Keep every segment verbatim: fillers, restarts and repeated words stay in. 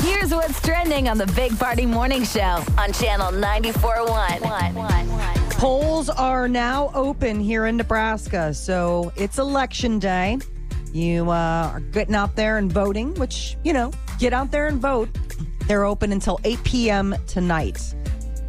Here's what's trending on the Big Party Morning Show on Channel ninety-four point one. Polls are now open here in Nebraska, so it's election day. You uh, are getting out there and voting, which, you know, get out there and vote. They're open until eight p.m. tonight.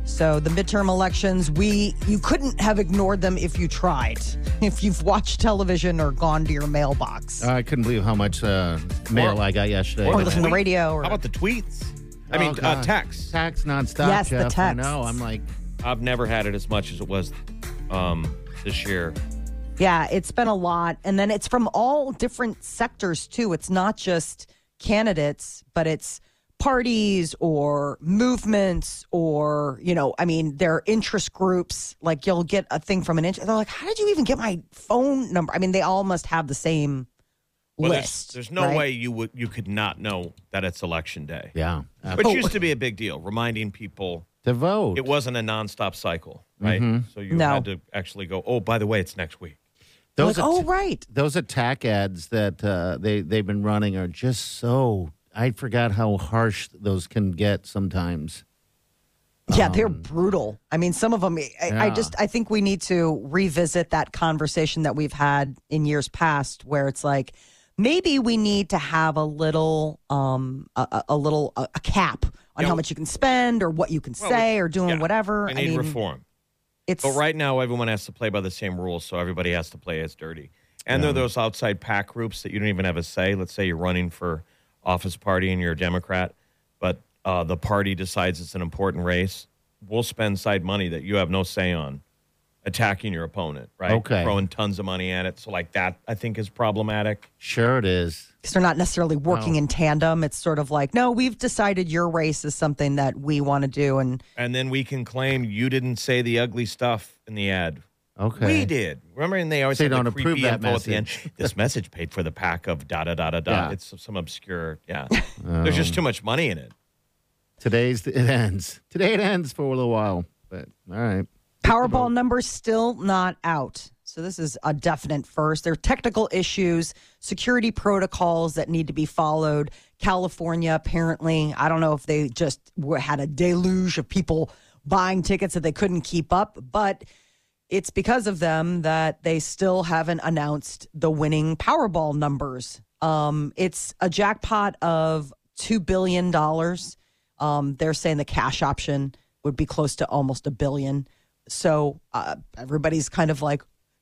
So the midterm elections, we you couldn't have ignored them if you tried, if you've watched television or gone to your mailbox. Uh, I couldn't believe how much uh, mail or, I got yesterday. Or listened to the radio. Or, how about the tweets? I oh, mean, uh, text. Text nonstop, yes, Jeff. The text. I know. I'm like, I've never had it as much as it was um, this year. Yeah, it's been a lot. And then it's from all different sectors, too. It's not just candidates, but it's parties or movements or, you know, I mean, there are interest groups. Like, you'll get a thing from an interest. They're like, how did you even get my phone number? I mean, they all must have the same well, list. There's, there's no right? way you would you could not know that it's election day. Yeah. Absolutely. Which used to be a big deal, reminding people to vote. It wasn't a nonstop cycle, right? Mm-hmm. So you no. had to actually go, oh, by the way, it's next week. Those like, at- oh, right. Those attack ads that uh, they, they've been running are just so, I forgot how harsh those can get sometimes. Yeah, um, they're brutal. I mean, some of them, I, yeah. I just, I think we need to revisit that conversation that we've had in years past where it's like, maybe we need to have a little, um, a, a little, a, a cap on you know, how much you can spend or what you can well, say or doing yeah, whatever. I need I mean, reform. It's, but right now, everyone has to play by the same rules, so everybody has to play as dirty. And yeah. there are those outside PAC groups that you don't even have a say. Let's say you're running for office party and you're a Democrat, but uh, the party decides it's an important race. We'll spend side money that you have no say on attacking your opponent, right? Okay. Throwing tons of money at it. So, like, that, I think, is problematic. Sure it is. Because they're not necessarily working no. in tandem. It's sort of like, no, we've decided your race is something that we want to do. And and then we can claim you didn't say the ugly stuff in the ad. Okay. We did. Remember, and they always say don't the approve that message. At the end. This message paid for the pack of da-da-da-da-da. Yeah. It's some obscure, yeah. Um, There's just too much money in it. Today's, it ends. Today it ends for a little while. But, all right. Powerball numbers still not out. So this is a definite first. There are technical issues, security protocols that need to be followed. California, apparently, I don't know if they just had a deluge of people buying tickets that they couldn't keep up, but it's because of them that they still haven't announced the winning Powerball numbers. Um, it's a jackpot of two billion dollars. Um, they're saying the cash option would be close to almost a billion. So uh, everybody's kind of like,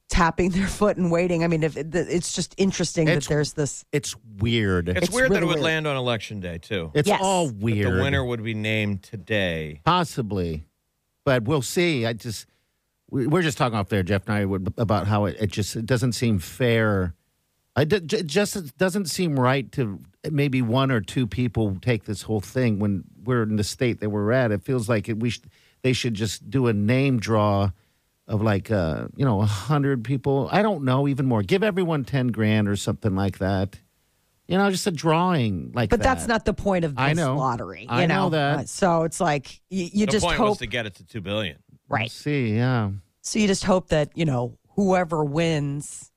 tapping their foot and waiting. I mean, if it, it's just interesting it's, that there's this. It's weird. It's, it's weird really that it would weird. land on election day, too. It's yes. all weird. That the winner would be named today. Possibly. But we'll see. I just, we, we're just talking off there, Jeff and I, about how it, it just it doesn't seem fair. It just doesn't seem right to maybe one or two people take this whole thing when we're in the state that we're at. It feels like it, we sh- they should just do a name draw of like, uh, you know, one hundred people. I don't know, even more. Give everyone ten grand or something like that. You know, just a drawing like but that. But that's not the point of this I know. lottery. You I know, know that. Uh, so it's like, you, you just hope. The point was to get it to two billion dollars. Right. We'll see, yeah. So you just hope that, you know, whoever wins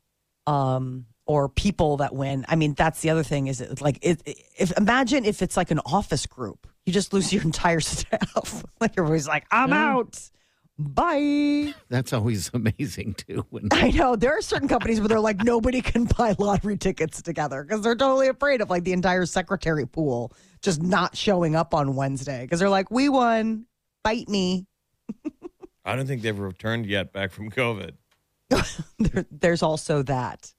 um, or people that win. I mean, that's the other thing is it, like, it, if imagine if it's like an office group. You just lose your entire staff. Like everybody's like, I'm yeah. out. Bye. That's always amazing, too. When- I know. There are certain companies where they're like, nobody can buy lottery tickets together because they're totally afraid of like the entire secretary pool just not showing up on Wednesday because they're like, we won. Bite me. I don't think they've returned yet back from COVID. there, there's also that.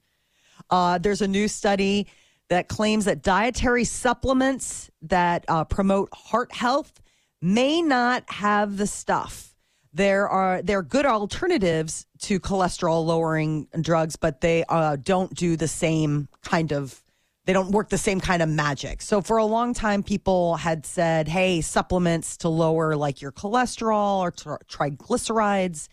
Uh, there's a new study that claims that dietary supplements that uh, promote heart health may not have the stuff. There are there are good alternatives to cholesterol-lowering drugs, but they uh, don't do the same kind of they don't work the same kind of magic. So for a long time, people had said, hey, supplements to lower like your cholesterol or tr- triglycerides.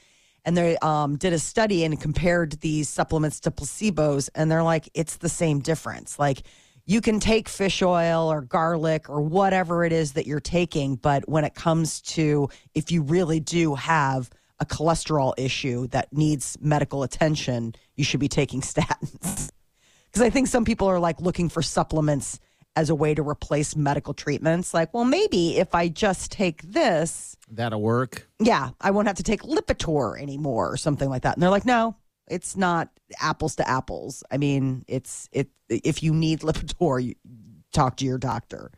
And they um, did a study and compared these supplements to placebos. And they're like, it's the same difference. Like, you can take fish oil or garlic or whatever it is that you're taking. But when it comes to if you really do have a cholesterol issue that needs medical attention, you should be taking statins. Because I think some people are like looking for supplements as a way to replace medical treatments. Like, well, maybe if I just take this, that'll work. Yeah, I won't have to take Lipitor anymore or something like that. And they're like, no, it's not apples to apples. I mean, it's it. If you need Lipitor, you talk to your doctor.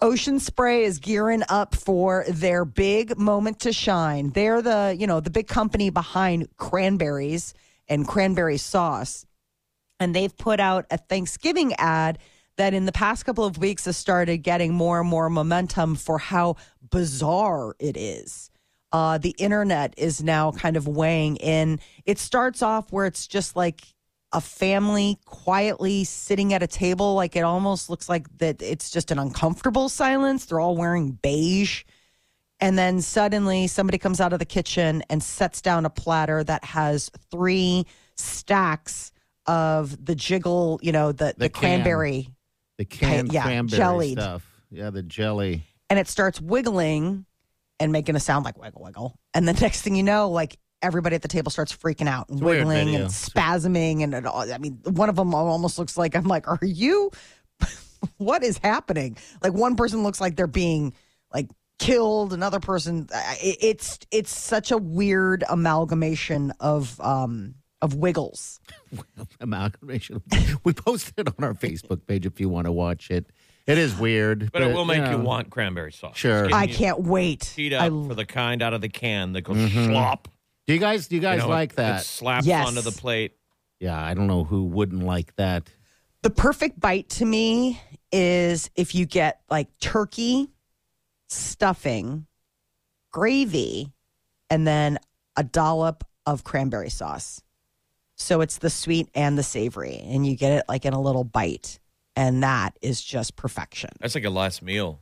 Ocean Spray is gearing up for their big moment to shine. They're the, you know, the big company behind cranberries and cranberry sauce. And they've put out a Thanksgiving ad that in the past couple of weeks has started getting more and more momentum for how bizarre it is. Uh, the internet is now kind of weighing in. It starts off where it's just like a family quietly sitting at a table. Like, it almost looks like that it's just an uncomfortable silence. They're all wearing beige. And then suddenly somebody comes out of the kitchen and sets down a platter that has three stacks of the jiggle, you know, the, the, the cranberry. Can, the canned can, yeah, cranberry jellied. Stuff. Yeah, the jelly. And it starts wiggling and making a sound like wiggle, wiggle. And the next thing you know, like, everybody at the table starts freaking out and wiggling and spasming. And it all, I mean, one of them almost looks like, I'm like, are you, what is happening? Like, one person looks like they're being like killed. Another person, it, it's, it's such a weird amalgamation of, um, of wiggles. Amalgamation. We posted it on our Facebook page if you want to watch it. It is weird. But, but it will make you, know. you want cranberry sauce. Sure. I can't wait. Heat up I... for the kind out of the can that goes mm-hmm. slop. Do you guys do you guys you know, like it, that? It slaps yes. onto the plate. Yeah, I don't know who wouldn't like that. The perfect bite to me is if you get like turkey, stuffing, gravy, and then a dollop of cranberry sauce. So it's the sweet and the savory, and you get it like in a little bite, and that is just perfection. That's like a last meal.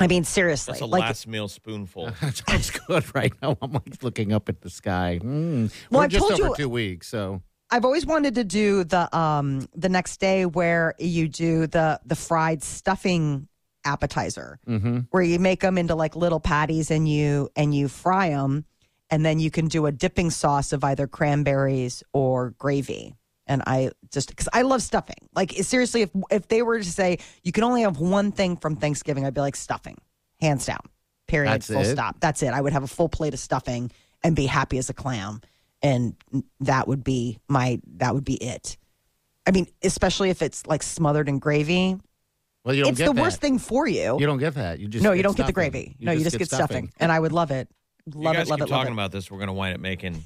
I mean, seriously. That's a like, last meal spoonful. That sounds good right now. I'm like looking up at the sky. Mm. Well, We're I've just told over you, two weeks, so. I've always wanted to do the um, the next day where you do the, the fried stuffing appetizer, mm-hmm. where you make them into like little patties and you and you fry them, and then you can do a dipping sauce of either cranberries or gravy. And I just, because I love stuffing. Like, seriously, if if they were to say you can only have one thing from Thanksgiving, I'd be like, stuffing, hands down, period, That's full it. stop. That's it. I would have a full plate of stuffing and be happy as a clam. And that would be my, that would be it. I mean, especially if it's like smothered in gravy. Well, you don't it's get the that. worst thing for you. You don't get that. You just No, you don't stuffing. get the gravy. You no, just you just get, get stuffing. stuffing. And I would love it. Love you guys it, love keep it, love talking it. about this. We're going to wind up making...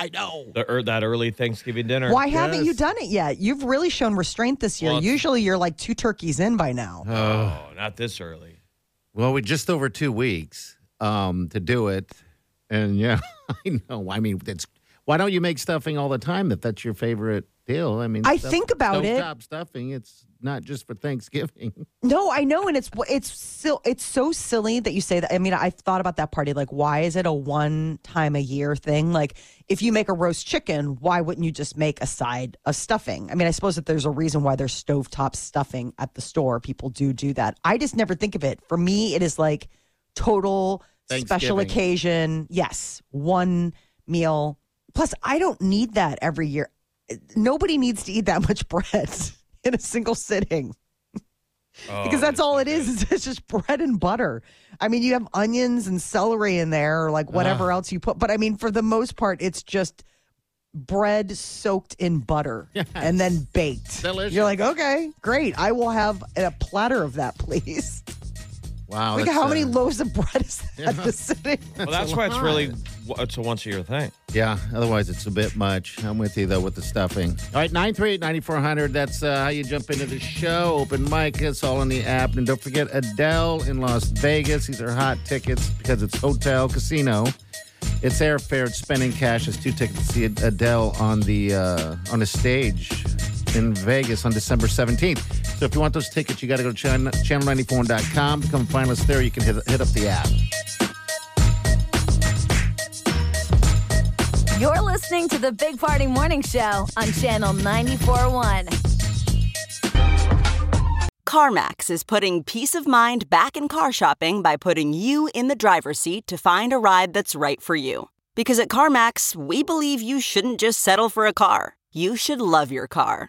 I know. The, er, that early Thanksgiving dinner. Why yes. haven't you done it yet? You've really shown restraint this year. Well, usually you're like two turkeys in by now. Oh, not this early. Well, we just over two weeks um, to do it. And yeah, I know. I mean, it's, why don't you make stuffing all the time if that's your favorite deal? I mean, I stuff, think about it. Stovetop stuffing, it's not just for Thanksgiving. No, I know. And it's it's still, it's so silly that you say that. I mean, I've thought about that party. Like, why is it a one time a year thing? Like, if you make a roast chicken, why wouldn't you just make a side of stuffing? I mean, I suppose that there's a reason why there's stovetop stuffing at the store. People do do that. I just never think of it. For me, it is like total special occasion. Yes. One meal. Plus, I don't need that every year. Nobody needs to eat that much bread in a single sitting. Oh, because that's all it is, is it's just bread and butter. I mean, you have onions and celery in there or like whatever uh, else you put. But I mean, for the most part, it's just bread soaked in butter yes. and then baked. Delicious. You're like, okay, great. I will have a platter of that, please. Wow. Look at how uh, many loaves of bread is that yeah. this sitting. Well, that's why it's really, it's a once-a-year thing. Yeah, otherwise it's a bit much. I'm with you, though, with the stuffing. All right, nine three eight, nine four hundred. That's uh, how you jump into the show. Open mic, it's all on the app. And don't forget Adele in Las Vegas. These are hot tickets because it's hotel, casino. It's airfare, it's spending cash. It's two tickets to see Adele on the, uh, on the stage in Vegas on December seventeenth. So if you want those tickets, you got to go to channel ninety-four dot com. Become a finalist there. You can hit, hit up the app. You're listening to the Big Party Morning Show on channel ninety-four point one. CarMax is putting peace of mind back in car shopping by putting you in the driver's seat to find a ride that's right for you. Because at CarMax, we believe you shouldn't just settle for a car. You should love your car.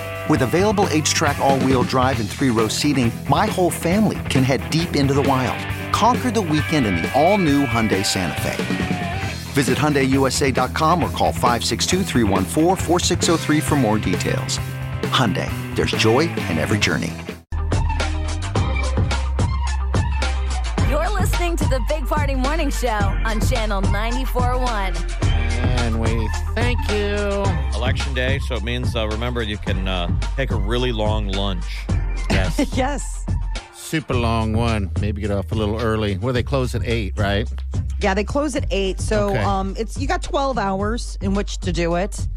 With available H-Track all-wheel drive and three-row seating, my whole family can head deep into the wild. Conquer the weekend in the all-new Hyundai Santa Fe. Visit Hyundai U S A dot com or call five six two, three one four, four six zero three for more details. Hyundai, there's joy in every journey. To the Big Party Morning Show on channel ninety-four point one. And we thank you. Election day, so it means, uh, remember, you can uh, take a really long lunch. Yes. Yes. Super long one. Maybe get off a little early. Well, they close at eight, right? Yeah, they close at eight. So okay. um, it's you got twelve hours in which to do it.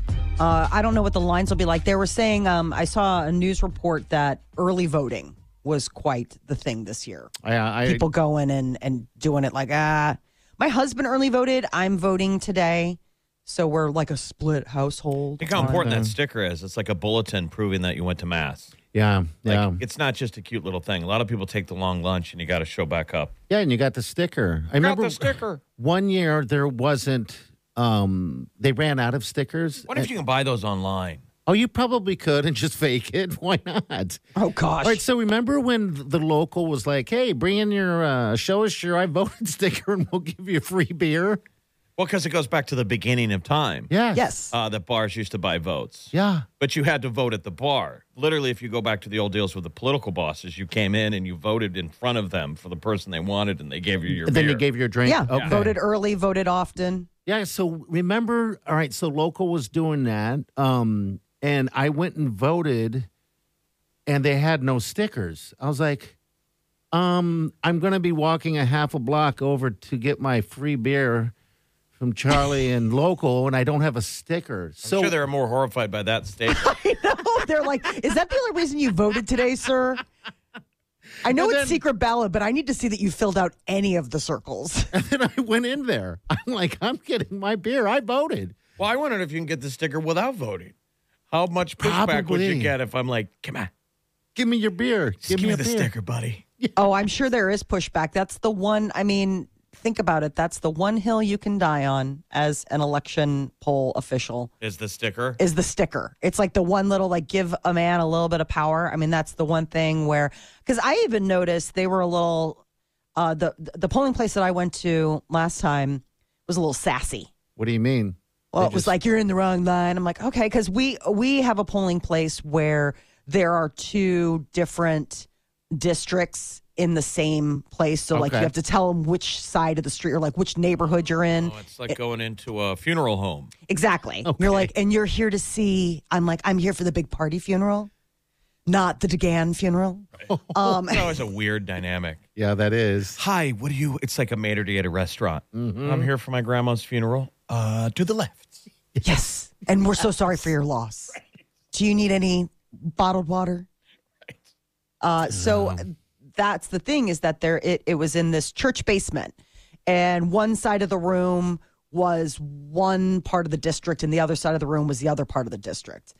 Uh, I don't know what the lines will be like. They were saying, um, I saw a news report that early voting was quite the thing this year. I, I, People going and, and doing it like, ah, my husband early voted. I'm voting today. So we're like a split household. Think how important uh, that sticker is. It's like a bulletin proving that you went to mass. Yeah. Like, yeah. It's not just a cute little thing. A lot of people take the long lunch and you got to show back up. Yeah. And you got the sticker. I remember the sticker. One year there wasn't, um, they ran out of stickers. What if you can buy those online? Oh, you probably could and just fake it. Why not? Oh, gosh. All right, so remember when the local was like, hey, bring in your uh, show us your I voted sticker and we'll give you free beer? Well, because it goes back to the beginning of time. Yes. Yes. Uh, that bars used to buy votes. Yeah. But you had to vote at the bar. Literally, if you go back to the old deals with the political bosses, you came in and you voted in front of them for the person they wanted and they gave you your then beer. Then they gave you a drink. Yeah. Okay. Voted early, voted often. Yeah, so remember, all right, so local was doing that. Um And I went and voted, and they had no stickers. I was like, um, I'm going to be walking a half a block over to get my free beer from Charlie and Local, and I don't have a sticker. I'm so, sure they're more horrified by that statement. I know. They're like, is that the only reason you voted today, sir? I know then, it's secret ballot, but I need to see that you filled out any of the circles. And then I went in there. I'm like, I'm getting my beer. I voted. Well, I wondered if you can get the sticker without voting. How much pushback Probably. would you get if I'm like, come on. Give me your beer. Give, give me, me the beer. sticker, buddy. Yeah. Oh, I'm sure there is pushback. That's the one. I mean, think about it. That's the one hill you can die on as an election poll official. Is the sticker? Is the sticker. It's like the one little, like, give a man a little bit of power. I mean, that's the one thing where, because I even noticed they were a little, uh, the, the polling place that I went to last time was a little sassy. What do you mean? Well, it was like, you're in the wrong line. I'm like, okay, because we, we have a polling place where there are two different districts in the same place. So, okay. like, you have to tell them which side of the street or, like, which neighborhood you're in. Oh, it's like it, going into a funeral home. Exactly. Okay. You're like, and you're here to see, I'm like, I'm here for the big party funeral, not the DeGan funeral. Right. Um, it's always a weird dynamic. Yeah, that is. Hi, what do you, it's like a maitre d' at a restaurant. Mm-hmm. I'm here for my grandma's funeral. Uh, to the left. Yes. And we're so sorry for your loss. Right. Do you need any bottled water? Right. Uh, so um. that's the thing is that there it, it was in this church basement. And one side of the room was one part of the district and the other side of the room was the other part of the district.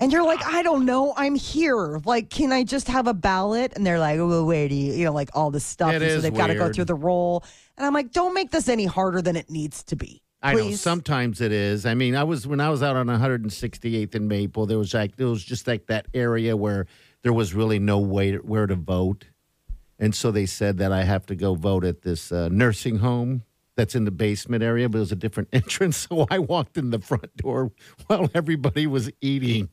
And you're like, I don't know. I'm here. Like, can I just have a ballot? And they're like, oh, wait, do you, you know, like all this stuff. And so they've got to go through the roll. And I'm like, don't make this any harder than it needs to be. Please. I know sometimes it is. I mean, I was when I was out on one hundred sixty-eighth and Maple, there was like there was just like that area where there was really no way to, where to vote, and so they said that I have to go vote at this uh, nursing home that's in the basement area, but it was a different entrance, so I walked in the front door while everybody was eating.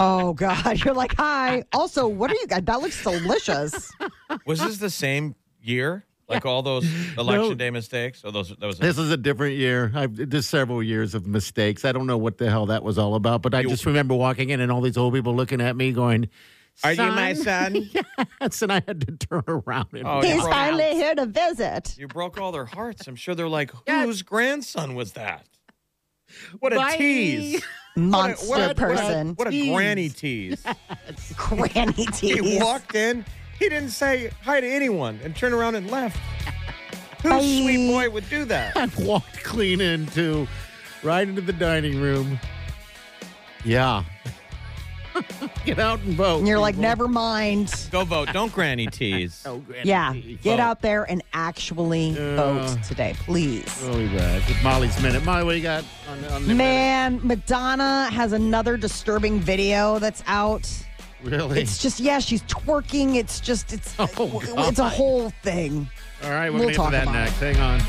Oh, God. You're like, hi. Also, what are you guys? That looks delicious. Was this the same year? Like all those election no. day mistakes? Or those, that was this is a different year. I've, there's several years of mistakes. I don't know what the hell that was all about, but I you, just remember walking in and all these old people looking at me going, Son? Are you my son? Yes, and I had to turn around. And oh, he's finally here to visit. You broke all their hearts. I'm sure they're like, yes. Whose grandson was that? What a Bye. tease. Monster what a, what, person. What a, what a granny tease. Yes. Granny tease. He walked in. He didn't say hi to anyone and turned around and left. Who Bye. sweet boy would do that? I walked clean into, right into the dining room. Yeah. Get out and vote. And you're people. like, never mind. Go vote. Don't granny tease. no granny yeah. Tease. Get vote. out there and actually uh, vote today, please. Really bad. It's Molly's Minute. Molly, what do you got? On, on Man, minute? Madonna has another disturbing video that's out. Really? It's just, yeah, she's twerking. It's just, it's, oh, it's a whole thing. All right, we'll, we'll get to that next. It. Hang on.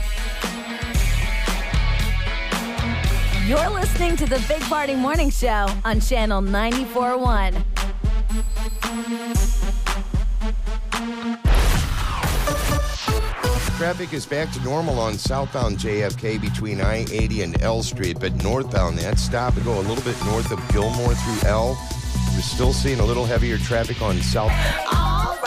You're listening to the Big Party Morning Show on Channel ninety-four point one. Traffic is back to normal on southbound J F K between I eighty and L Street, but northbound, that stop to go a little bit north of Gilmore through L. We're still seeing a little heavier traffic on south. All right.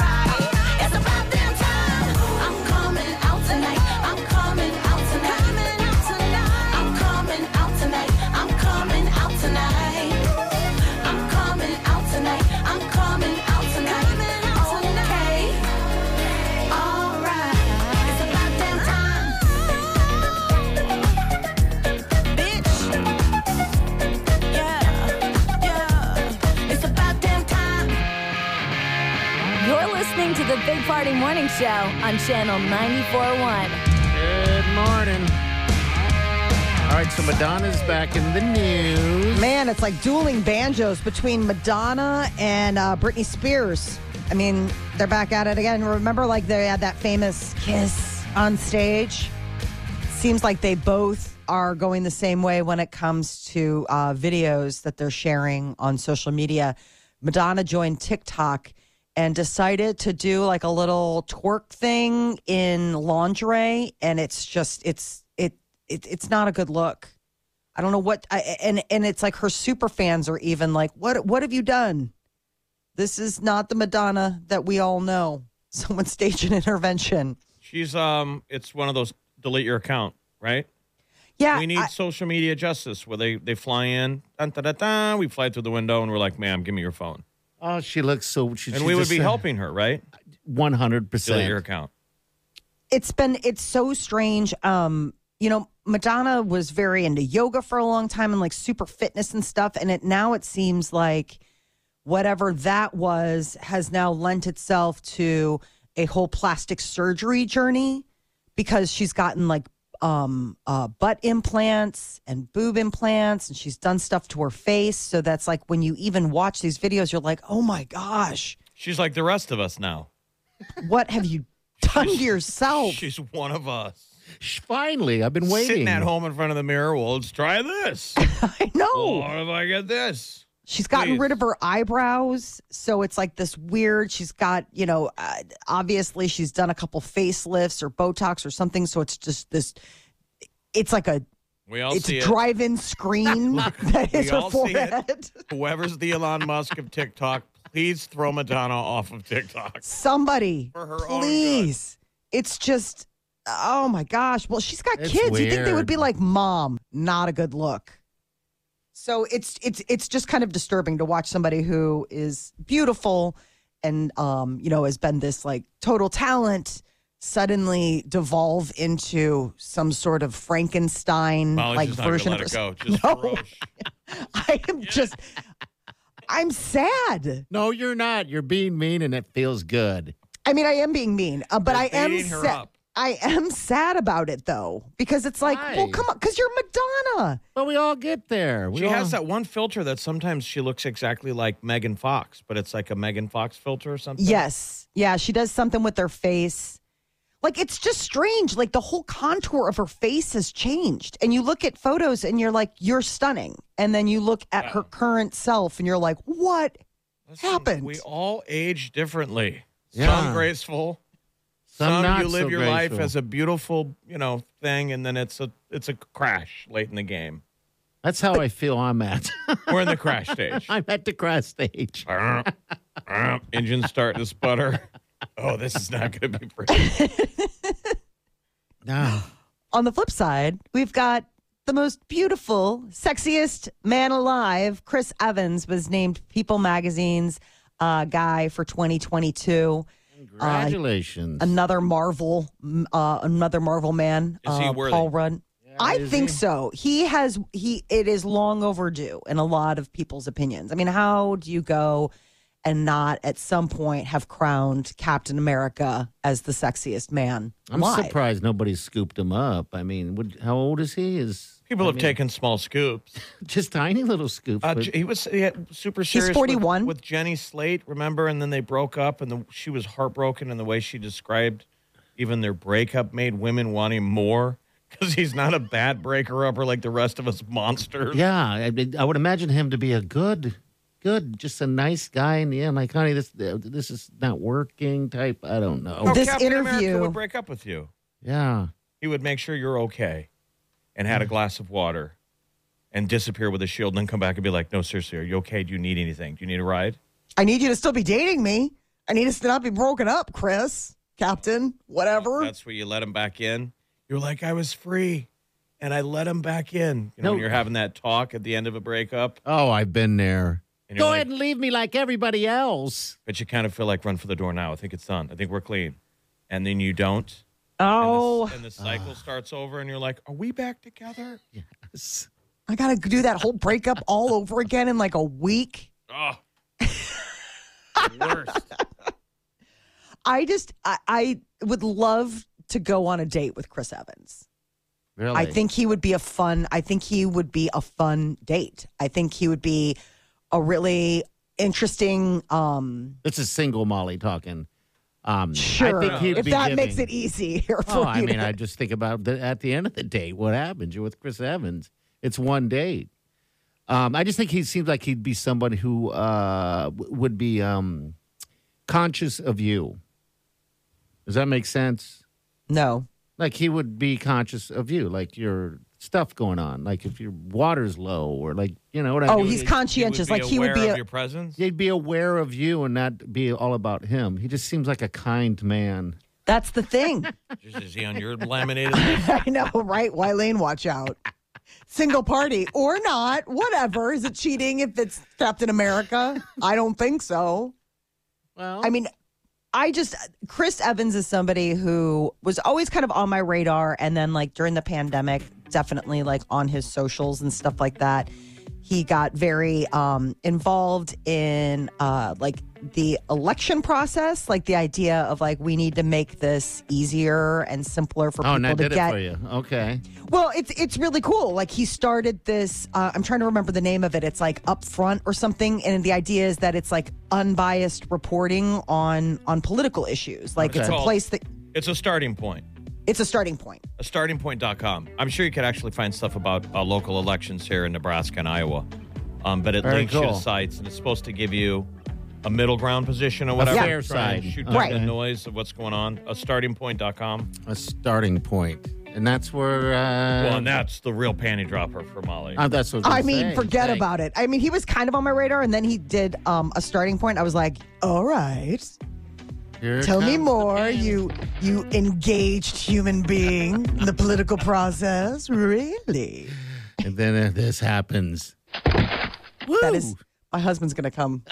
The Big Party Morning Show on Channel ninety-four point one. Good morning. All right, so Madonna's back in the news. Man, it's like dueling banjos between Madonna and uh, Britney Spears. I mean, they're back at it again. Remember, like, they had that famous kiss on stage? Seems like they both are going the same way when it comes to uh, videos that they're sharing on social media. Madonna joined TikTok and decided to do like a little twerk thing in lingerie, and it's just it's it, it it's not a good look. I don't know what I, and and it's like her super fans are even like, what what have you done? This is not the Madonna that we all know. Someone stage an intervention. She's um, it's one of those delete your account, right? Yeah, we need I, social media justice where they they fly in, dun, dun, dun, dun, we fly through the window, and we're like, ma'am, give me your phone. Oh, she looks so... She, and she we would be uh, helping her, right? one hundred percent. Delete your account. It's been... It's so strange. Um, you know, Madonna was very into yoga for a long time and, like, super fitness and stuff. And it now it seems like whatever that was has now lent itself to a whole plastic surgery journey because she's gotten, like, um, uh, butt implants and boob implants, and she's done stuff to her face. So that's like when you even watch these videos, you're like, oh my gosh. She's like the rest of us now. What have you done she's, to yourself? She's one of us. Finally, I've been waiting. Sitting at home in front of the mirror, well, let's try this. I know. Or if I get this. She's gotten Please. rid of her eyebrows, so it's like this weird, she's got, you know, uh, obviously she's done a couple facelifts or Botox or something, so it's just this, it's like a we all it's see a it. drive-in screen Look, that is her forehead. Whoever's the Elon Musk of TikTok, please throw Madonna off of TikTok. Somebody, For her please. Own it's just, oh my gosh. Well, she's got it's kids. Weird. You think they would be like, Mom, not a good look. So it's it's it's just kind of disturbing to watch somebody who is beautiful and, um, you know, has been this, like, total talent suddenly devolve into some sort of Frankenstein, Molly's like, version of it. Go. Just no, I am just, I'm sad. No, you're not. You're being mean, and it feels good. I mean, I am being mean, uh, but you're I am sad. I am sad about it, though, because it's like, Why? well, come on, because you're Madonna. Well, we all get there. We she all... has that one filter that sometimes she looks exactly like Megan Fox, but it's like a Megan Fox filter or something. Yes. Yeah, she does something with her face. Like, it's just strange. Like, the whole contour of her face has changed. And you look at photos and you're like, you're stunning. And then you look at wow. her current self and you're like, what Listen, happened? We all age differently. Yeah. Some graceful. Some, Some you live so your graceful. life as a beautiful, you know, thing. And then it's a it's a crash late in the game. That's how but, I feel I'm at. We're in the crash stage. I'm at the crash stage. Engine starting to sputter. Oh, this is not going to be pretty. No. On the flip side, we've got the most beautiful, sexiest man alive. Chris Evans was named People Magazine's uh, guy for twenty twenty-two. Congratulations! Uh, another Marvel, uh, another Marvel man. Is uh, he worthy? Paul Rudd. Yeah, I think he? so. He has. He. It is long overdue in a lot of people's opinions. I mean, how do you go and not at some point have crowned Captain America as the sexiest man alive? I'm surprised nobody scooped him up. I mean, what, how old is he? Is People I have mean, taken small scoops. Just tiny little scoops. Uh, he was he had super serious he's forty-one. With, with Jenny Slate, remember? And then they broke up, and the, she was heartbroken, and the way she described even their breakup made women want him more. Because he's not a bad breaker-upper like the rest of us monsters. Yeah, I, mean, I would imagine him to be a good... Good, just a nice guy in the end. Like, honey, this this is not working. Type, I don't know. Oh, this Captain interview America would break up with you. Yeah, he would make sure you're okay, and had a glass of water, and disappear with a shield, and then come back and be like, "No, seriously, are you okay? Do you need anything? Do you need a ride? I need you to still be dating me. I need us to not be broken up, Chris, Captain, whatever." Well, that's where you let him back in. You're like, I was free. And I let him back in. You know, no. when you're having that talk at the end of a breakup. Oh, I've been there. Go like, ahead and leave me like everybody else. But you kind of feel like run for the door now. I think it's done. I think we're clean. And then you don't. Oh. And, this, and the cycle uh. starts over, and you're like, are we back together? Yes. I got to do that whole breakup all over again in like a week. Oh. Worst. I just, I, I would love to go on a date with Chris Evans. Really? I think he would be a fun, I think he would be a fun date. I think he would be... a really interesting... Um, this is single Molly talking. Um, sure. I think he'd if be that giving, makes it easier for oh, you I mean, to... I just think about the, at the end of the date, what happens? You're with Chris Evans. It's one date. Um, I just think he seems like he'd be somebody who uh, would be um, conscious of you. Does that make sense? No. Like, he would be conscious of you. Like, you're... stuff going on, like if your water's low or like, you know what I mean? Oh, he's conscientious. Like he would be aware of your presence. He'd be aware of you and not be all about him. He just seems like a kind man. That's the thing. Is he on your laminated list? I know, right? Wylene, watch out. Single party or not, whatever. Is it cheating if it's Captain America? I don't think so. Well, I mean, I just, Chris Evans is somebody who was always kind of on my radar. And then like during the pandemic, definitely like on his socials and stuff like that, he got very um, involved in uh, like the election process, like the idea of like, we need to make this easier and simpler for oh, people and I to did get. It for you. Okay. Well, it's, it's really cool. Like he started this, uh, I'm trying to remember the name of it. It's like Upfront or something. And the idea is that it's like unbiased reporting on, on political issues. Like okay. it's a place that. It's a starting point. It's a starting point. A starting point dot com. I'm sure you could actually find stuff about uh, local elections here in Nebraska and Iowa. Um, but it Very links cool. you to sites, and it's supposed to give you a middle ground position or whatever. A fair side. Shoot down right. the noise of what's going on. A starting point dot com. A starting point. And that's where... Uh, well, and that's the real panty dropper for Molly. Uh, that's what I, I mean, saying. forget Thanks. about it. I mean, he was kind of on my radar, and then he did um, a starting point. I was like, all right. Here Tell me more, you you engaged human being in the political process. Really? And then uh, this happens. Woo! That is, my husband's going to come,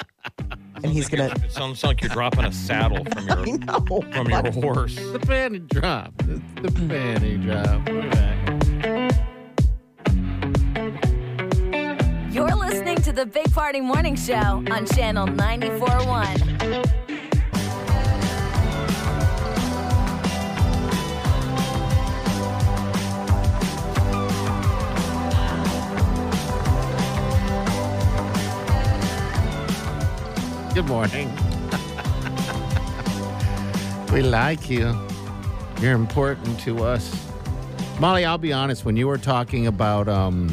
and he's going to... It sounds like you're dropping a saddle from your, I know, from your horse. The panty drop. The, the panty drop. We're back. You're listening to the Big Party Morning Show on Channel ninety-four point one. Good morning. We like you. You're important to us. Molly, I'll be honest. When you were talking about um,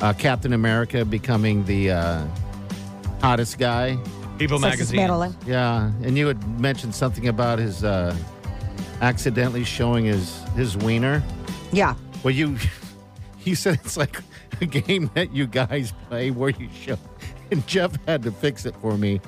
uh, Captain America becoming the uh, hottest guy. People magazine. Yeah, and you had mentioned something about his uh, accidentally showing his, his wiener. Yeah. Well, you you said it's like a game that you guys play where you show. And Jeff had to fix it for me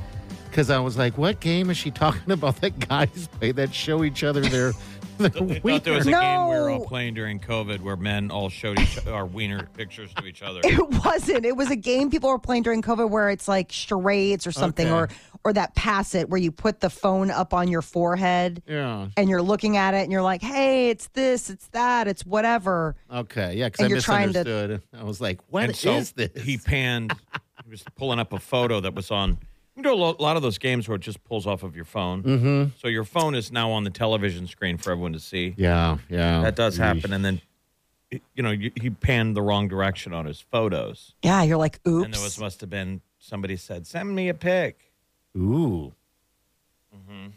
because I was like, what game is she talking about that guys play that show each other their, their I wiener? I thought there was a no. game we were all playing during COVID where men all showed each our wiener pictures to each other. It wasn't. It was a game people were playing during COVID where it's like charades or something okay. or or that pass it where you put the phone up on your forehead yeah. and you're looking at it and you're like, hey, it's this, it's that, it's whatever. Okay, yeah, because I misunderstood. To... I was like, what and so is this? He panned... He was pulling up a photo that was on. You can do a lot of those games where it just pulls off of your phone. Mm-hmm. So your phone is now on the television screen for everyone to see. Yeah, yeah. That does happen. Eesh. And then, you know, he panned the wrong direction on his photos. Yeah, you're like, oops. And there was must have been somebody said, send me a pic. Ooh. Mm-hmm.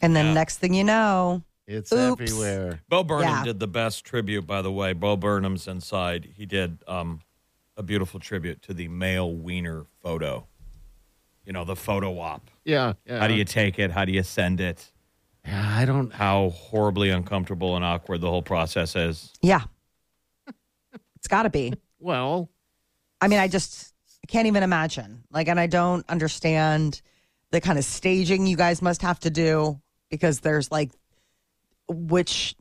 And then yeah. next thing you know, it's oops. Everywhere. Bo Burnham yeah. did the best tribute, by the way. Bo Burnham's inside. He did. Um, A beautiful tribute to the male wiener photo. You know, the photo op. Yeah, yeah. How do you take it? How do you send it? Yeah, I don't... How horribly uncomfortable and awkward the whole process is. Yeah. It's got to be. Well... I mean, I just I can't even imagine. Like, and I don't understand the kind of staging you guys must have to do because there's, like, which...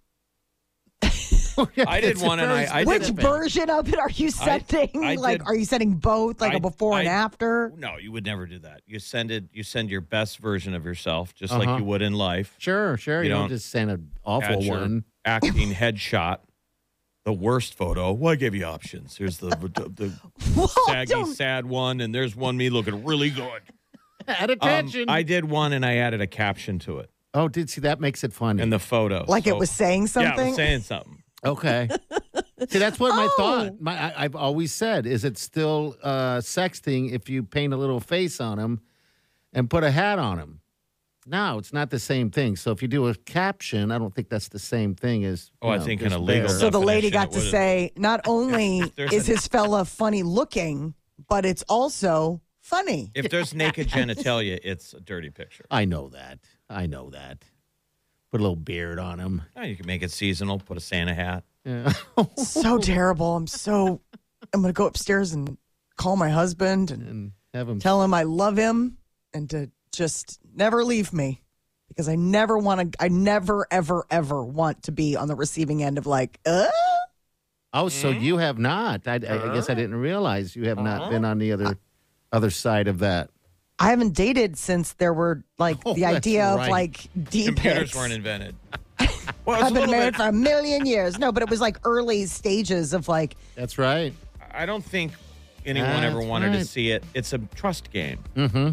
I did one, and I, I which did version of it are you sending? I, I like, did, are you sending both, like I, a before I, and after? No, you would never do that. You send it. You send your best version of yourself, just uh-huh. like you would in life. Sure, sure. You, you don't just send an awful one. Acting headshot, the worst photo. Well, I gave you options. Here's the the, the saggy, don't... sad one, and there's one me looking really good. At attention. Um, I did one, and I added a caption to it. Oh, did see that makes it funny in the photo, like so, it was saying something. Yeah, it was saying something. Okay. See, that's what my oh. thought, my, I, I've always said, is it's still uh, sexting if you paint a little face on him and put a hat on him. No, it's not the same thing. So if you do a caption, I don't think that's the same thing as, oh, know, I think in a legal definition. So the lady got to say, not only is his fella funny looking, but it's also funny. If there's naked genitalia, it's a dirty picture. I know that. I know that. Put a little beard on him. Oh, you can make it seasonal. Put a Santa hat. Yeah. So terrible. I'm so. I'm gonna go upstairs and call my husband and, and have him tell him I love him and to just never leave me because I never want to. I never ever ever want to be on the receiving end of like. Uh? Oh, so mm-hmm. you have not. I, uh-huh. I guess I didn't realize you have uh-huh. not been on the other I- other side of that. I haven't dated since there were, like, oh, the idea right. of, like, D-pics. Computers weren't invented. Well, I've been married bit... for a million years. No, but it was, like, early stages of, like... That's right. I don't think anyone That's ever wanted right. to see it. It's a trust game. Mm-hmm.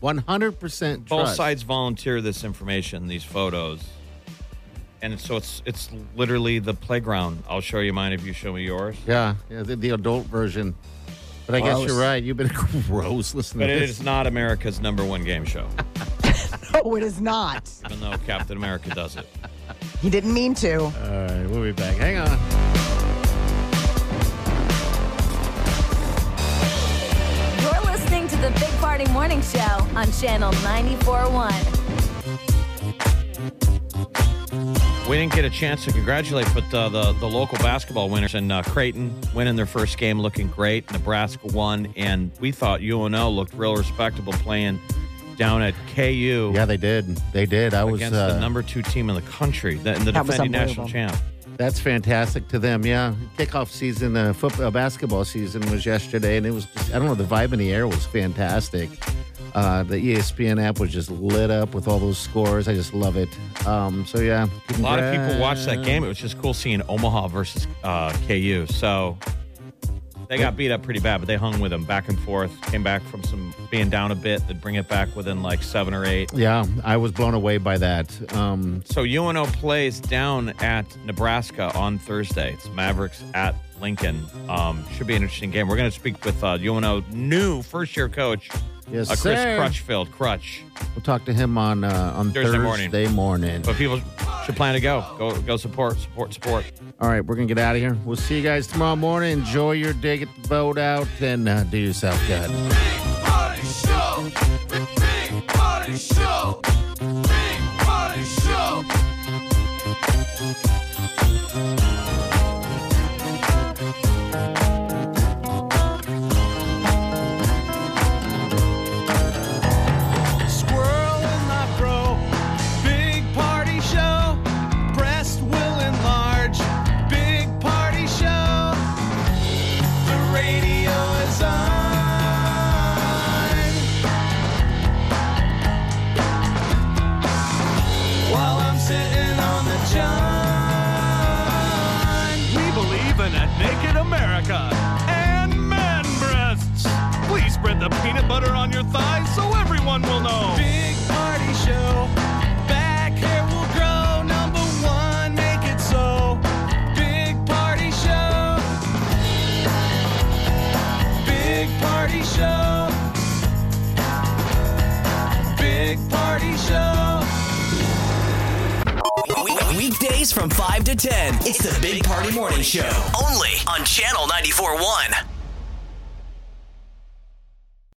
one hundred percent trust. Both sides volunteer this information, these photos. And so it's it's literally the playground. I'll show you mine if you show me yours. Yeah, yeah the, the adult version. But I gross. guess you're right. You've been gross listening but to this. But it is not America's number one game show. No, it is not. Even though Captain America does it. He didn't mean to. All right, we'll be back. Hang on. You're listening to the Big Party Morning Show on Channel ninety-four point one. We didn't get a chance to congratulate, but uh, the, the local basketball winners in uh, Creighton winning their first game looking great. Nebraska won, and we thought U N L looked real respectable playing down at K U. Yeah, they did. They did. I was against uh, the number two team in the country, the, the defending national champ. That's fantastic to them, yeah. Kickoff season, the uh, football, basketball season was yesterday, and it was just, I don't know, the vibe in the air was fantastic. Uh, the E S P N app was just lit up with all those scores. I just love it. Um, so, yeah. Congrats. A lot of people watched that game. It was just cool seeing Omaha versus uh, K U. So, they got beat up pretty bad, but they hung with them back and forth. Came back from some being down a bit. They'd bring it back within like seven or eight. Yeah, I was blown away by that. Um, so, U N O plays down at Nebraska on Thursday. It's Mavericks at Lincoln. Um, should be an interesting game. We're going to speak with uh, U N O new first-year coach, yes, uh, Chris sir. Crutchfield. Crutch. We'll talk to him on uh, on Thursday, Thursday morning. morning. But people should plan to go. Go go support, support, support. All right, we're going to get out of here. We'll see you guys tomorrow morning. Enjoy your day, get the boat out, and uh, do yourself good. Big Party Show. Big Party Show. Big Party Show. Spread the peanut butter on your thighs so everyone will know. Big Party Show. Back hair will grow. Number one, make it so. Big Party Show. Big Party Show. Big Party Show. Weekdays from five to ten. It's the Big Party Morning Show. Only on Channel ninety-four point one.